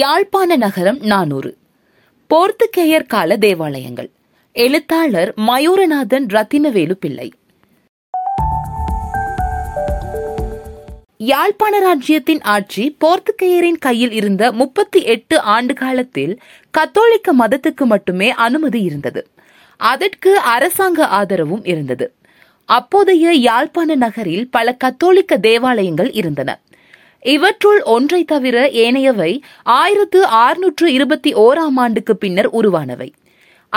யாழ்ப்பாண நகரம் 400. போர்த்துக்கேயர் கால தேவாலயங்கள். எழுத்தாளர் மயூரநாதன் இரத்தினவேலுப்பிள்ளை. யாழ்ப்பாண இராச்சியத்தின் ஆட்சி போர்த்துக்கேயரின் கையில் இருந்த 38 ஆண்டு காலத்தில் கத்தோலிக்க மதத்துக்கு மட்டுமே அனுமதி இருந்தது. அதற்கு அரசாங்க ஆதரவும் இருந்தது. அப்போதைய யாழ்ப்பாண நகரில் பல கத்தோலிக்க தேவாலயங்கள் இருந்தன. இவற்றுள் ஒன்றை தவிர ஏனையவை 1621 ஆண்டுக்கு பின்னர் உருவானவை.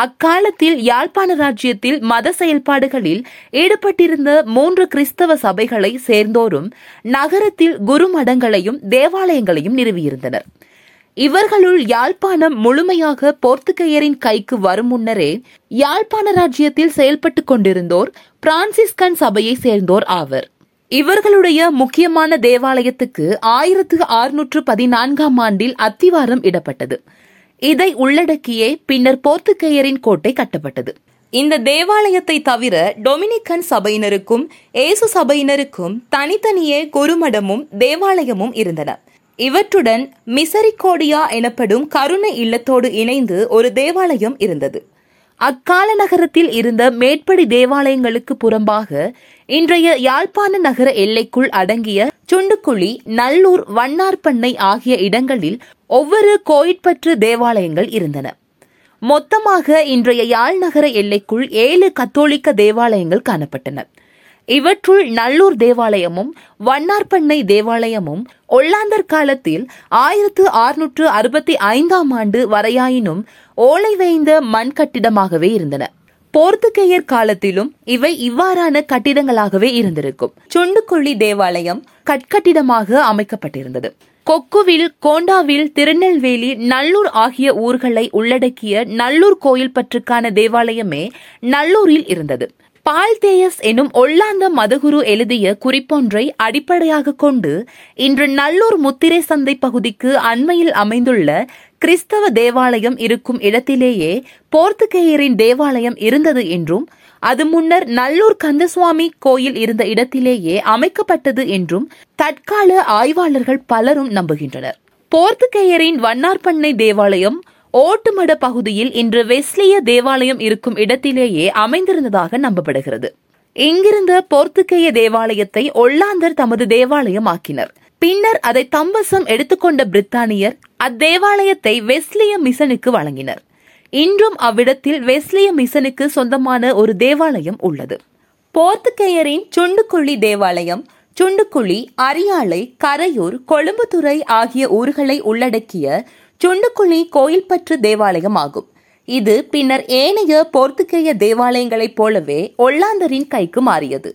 அக்காலத்தில் யாழ்ப்பாண இராச்சியத்தில் மத செயல்பாடுகளில் ஈடுபட்டிருந்த 3 கிறிஸ்தவ சபைகளை சேர்ந்தோரும் நகரத்தில் குருமடங்களையும் தேவாலயங்களையும் நிறுவியிருந்தனர். இவர்களுள் யாழ்ப்பாணம் முழுமையாக போர்த்துக்கேயரின் கைக்கு வரும் முன்னரே யாழ்ப்பாண இராச்சியத்தில் செயல்பட்டு கொண்டிருந்தோர் பிரான்சிஸ்கன் சபையை சேர்ந்தோர் ஆவர். இவர்களுடைய முக்கியமான தேவாலயத்துக்கு 1614 ஆண்டில் அத்திவாரம் இடப்பட்டது. இதை உள்ளடக்கியே பின்னர் போர்த்துக்கேயரின் கோட்டை கட்டப்பட்டது. இந்த தேவாலயத்தை தவிர டொமினிக்கன் சபையினருக்கும் இயேசு சபையினருக்கும் தனித்தனியே குருமடமும் தேவாலயமும் இருந்தன. இவற்றுடன் மிசரிகோடியா எனப்படும் கருணை இல்லத்தோடு இணைந்து ஒரு தேவாலயம் இருந்தது. அக்கால நகரத்தில் இருந்த மேற்படி தேவாலயங்களுக்கு புறம்பாக இன்றைய யாழ்ப்பாண நகர எல்லைக்குள் அடங்கிய சுண்டுக்குளி, நல்லூர், வண்ணார்பண்ணை ஆகிய இடங்களில் ஒவ்வொரு கோயிற்பற்று தேவாலயங்கள் இருந்தன. மொத்தமாக இன்றைய யாழ் நகர எல்லைக்குள் 7 கத்தோலிக்க தேவாலயங்கள் காணப்பட்டன. இவற்றுள் நல்லூர் தேவாலயமும் வண்ணார்பண்ணை தேவாலயமும் ஒல்லாந்தர் காலத்தில் 1665 ஆண்டு வரையாயினும் ஓலை வேய்ந்த மண் கட்டிடமாகவே இருந்தன. போர்த்துக்கேயர் காலத்திலும் இவை இவ்வாறான கட்டிடங்களாகவே இருந்திருக்கும். சுண்டுக்கொல்லி தேவாலயம் கட்கட்டிடமாக அமைக்கப்பட்டிருந்தது. கொக்குவில், கோண்டாவில், திருநெல்வேலி, நல்லூர் ஆகிய ஊர்களை உள்ளடக்கிய நல்லூர் கோயில் பற்றுக்கான தேவாலயமே நல்லூரில் இருந்தது. பால் தேயஸ் எனும் ஒல்லாந்த மதகுரு எழுதிய குறிப்பொன்றை அடிப்படையாக கொண்டு இன்று நல்லூர் முத்திரை சந்தை பகுதிக்கு அண்மையில் அமைந்துள்ள கிறிஸ்தவ தேவாலயம் இருக்கும் இடத்திலேயே போர்த்துக்கேயரின் தேவாலயம் இருந்தது என்றும், அது முன்னர் நல்லூர் கந்தசுவாமி கோயில் இருந்த இடத்திலேயே அமைக்கப்பட்டது என்றும் தற்கால ஆய்வாளர்கள் பலரும் நம்புகின்றனர். போர்த்துக்கேயரின் வண்ணார்பண்ணை தேவாலயம் ஓட்டுமட பகுதியில் இன்று வெஸ்லிய தேவாலயம் இருக்கும் இடத்திலேயே அமைந்திருந்ததாக நம்பப்படுகிறது. இங்கிருந்த போர்த்துக்கேய தேவாலயத்தை ஒல்லாந்தர் தமது தேவாலயமாக்கினர். பின்னர் அதை தம்பசம் எடுத்துக்கொண்ட பிரித்தானியர் அத்தேவாலயத்தை வெஸ்லிய மிஷனுக்கு வழங்கினர். இன்றும் அவ்விடத்தில் வெஸ்லிய மிஷனுக்கு சொந்தமான ஒரு தேவாலயம் உள்ளது. போர்த்துக்கேயரின் சுண்டுக்குளி தேவாலயம் சுண்டுக்குளி, அரியாலை, கரையூர், கொழும்புத்துறை ஆகிய ஊர்களை உள்ளடக்கிய சுண்டுக்குளி கோயில்பற்று தேவாலயம் ஆகும். இது பின்னர் ஏனைய போர்த்துக்கேய தேவாலயங்களைப் போலவே ஒல்லாந்தரின் கைக்கு மாறியது.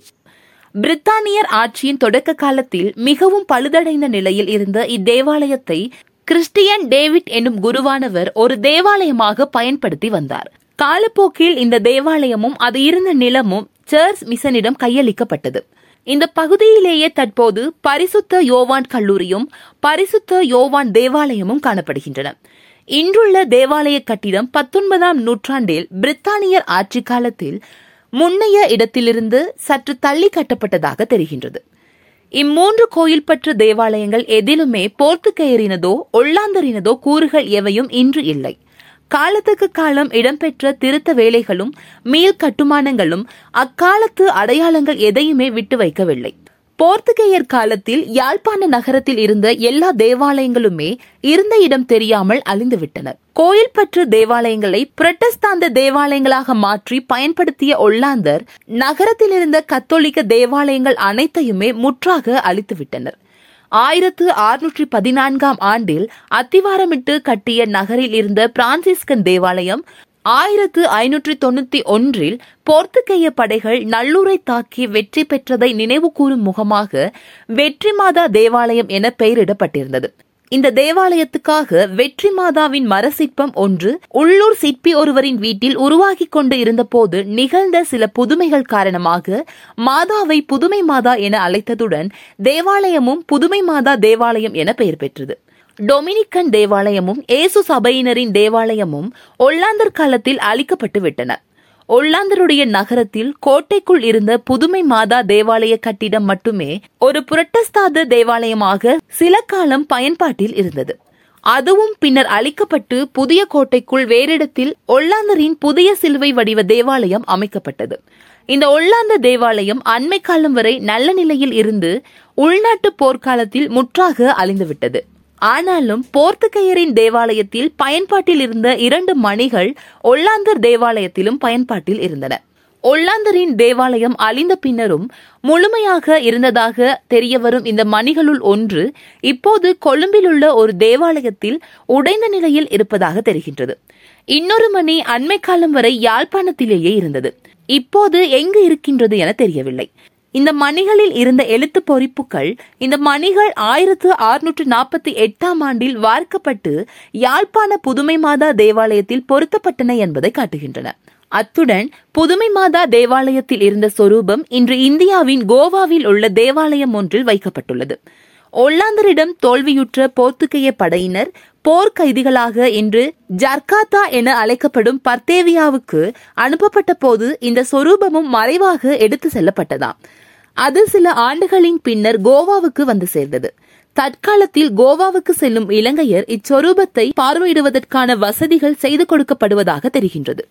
பிரித்தானியர் ஆட்சியின் தொடக்க காலத்தில் மிகவும் பழுதடைந்த நிலையில் இருந்த இத்தேவாலயத்தை கிறிஸ்டியன் டேவிட் எனும் குருவானவர் ஒரு தேவாலயமாக பயன்படுத்தி வந்தார். காலப்போக்கில் இந்த தேவாலயமும் அது இருந்த நிலமும் சர்ச் மிஷனிடம் கையளிக்கப்பட்டது. இந்த பகுதியிலேயே தற்போது பரிசுத்த யோவான் கல்லூரியும் பரிசுத்த யோவான் தேவாலயமும் காணப்படுகின்றன. இன்றுள்ள தேவாலய கட்டிடம் 19ஆம் நூற்றாண்டில் பிரித்தானியர் ஆட்சி காலத்தில் முன்னைய இடத்திலிருந்து சற்று தள்ளி கட்டப்பட்டதாக தெரிகின்றது. இம்மூன்று கோயில் பற்று தேவாலயங்கள் எதிலுமே போர்த்துக்கேயரினதோ ஒல்லாந்தரினதோ கூறுகள் எவையும் இன்று இல்லை. காலத்துக்கு காலம் இடம்பெற்ற திருத்த வேலைகளும் மீள் கட்டுமானங்களும் அக்காலத்து அடையாளங்கள் எதையுமே விட்டு வைக்கவில்லை. போர்த்துக்கேயர் காலத்தில் யாழ்ப்பாண நகரத்தில் இருந்த எல்லா தேவாலயங்களுமே இருந்த இடம் தெரியாமல் அழிந்துவிட்டன. கோயில் பற்று தேவாலயங்களை புரட்டஸ்தாந்த தேவாலயங்களாக மாற்றி பயன்படுத்திய ஒல்லாந்தர் நகரத்தில் இருந்த கத்தோலிக்க தேவாலயங்கள் அனைத்தையுமே முற்றாக அழித்துவிட்டனர். 1614ஆம் ஆண்டில் அத்திவாரமிட்டு கட்டிய நகரில் இருந்த பிரான்சிஸ்கன் தேவாலயம் 1591இல் போர்த்துக்கேய படைகள் நல்லூரை தாக்கி வெற்றி பெற்றதை நினைவு கூறும் முகமாக வெற்றிமாதா தேவாலயம் என பெயரிடப்பட்டிருந்தது. இந்த தேவாலயத்துக்காக வெற்றிமாதாவின் மரசிற்பம் ஒன்று உள்ளூர் சிற்பி ஒருவரின் வீட்டில் உருவாகி கொண்டு இருந்த போது நிகழ்ந்த சில புதுமைகள் காரணமாக மாதாவை புதுமை மாதா என அழைத்ததுடன் தேவாலயமும் புதுமை மாதா தேவாலயம் என பெயர் பெற்றது. டொமினிக்கன் தேவாலயமும் இயேசு சபையினரின் தேவாலயமும் ஒல்லாந்தர் காலத்தில் அழிக்கப்பட்டு விட்டன. ஒல்லாந்தருடைய நகரத்தில் கோட்டைக்குள் இருந்த புதுமை மாதா தேவாலய கட்டிடம் மட்டுமே ஒரு புரட்டஸ்தாத தேவாலயமாக சில காலம் பயன்பாட்டில் இருந்தது. அதுவும் பின்னர் அழிக்கப்பட்டு புதிய கோட்டைக்குள் வேறிடத்தில் ஒல்லாந்தரின் புதிய சிலுவை வடிவ தேவாலயம் அமைக்கப்பட்டது. இந்த ஒல்லாந்த தேவாலயம் அண்மை காலம் வரை நல்ல நிலையில் இருந்து உள்நாட்டு போர்க்காலத்தில் முற்றாக அழிந்துவிட்டது. ஆனாலும் போர்த்துக்கேயரின் தேவாலயத்தில் பயன்பாட்டில் இருந்த 2 மணிகள் ஒல்லாந்தர் தேவாலயத்திலும் பயன்பாட்டில் இருந்தன. ஒல்லாந்தரின் தேவாலயம் அழிந்த பின்னரும் முழுமையாக இருந்ததாக தெரியவரும் இந்த மணிகளுள் ஒன்று இப்போது கொழும்பில் உள்ள ஒரு தேவாலயத்தில் உடைந்த நிலையில் இருப்பதாக தெரிகின்றது. இன்னொரு மணி அண்மை காலம் வரை யாழ்ப்பாணத்திலேயே இருந்தது. இப்போது எங்கு இருக்கின்றது என தெரியவில்லை. இந்த மணிகளில் இருந்த எழுத்து பொறிப்புகள் இந்த மணிகள் 1648 வார்க்கப்பட்டு யாழ்ப்பாண புதுமை மாதா தேவாலயத்தில் பொருத்தப்பட்டன என்பதை காட்டுகின்றன. அத்துடன் புதுமை மாதா தேவாலயத்தில் இருந்த சொரூபம் இன்று இந்தியாவின் கோவாவில் உள்ள தேவாலயம் ஒன்றில் வைக்கப்பட்டுள்ளது. ஒல்லாந்தரிடம் தோல்வியுற்ற போர்த்துகேய படையினர் போர் கைதிகளாக இன்று ஜர்காத்தா என அழைக்கப்படும் பர்த்தேவியாவுக்கு அனுப்பப்பட்ட போது இந்த சொரூபமும் மறைவாக எடுத்து செல்லப்பட்டதாம். அது சில ஆண்டுகளின் பின்னர் கோவாவுக்கு வந்து சேர்ந்தது. தற்காலத்தில் கோவாவுக்கு செல்லும் இலங்கையர் இச்சொரூபத்தை பார்வையிடுவதற்கான வசதிகள் செய்து கொடுக்கப்படுவதாக தெரிகின்றது.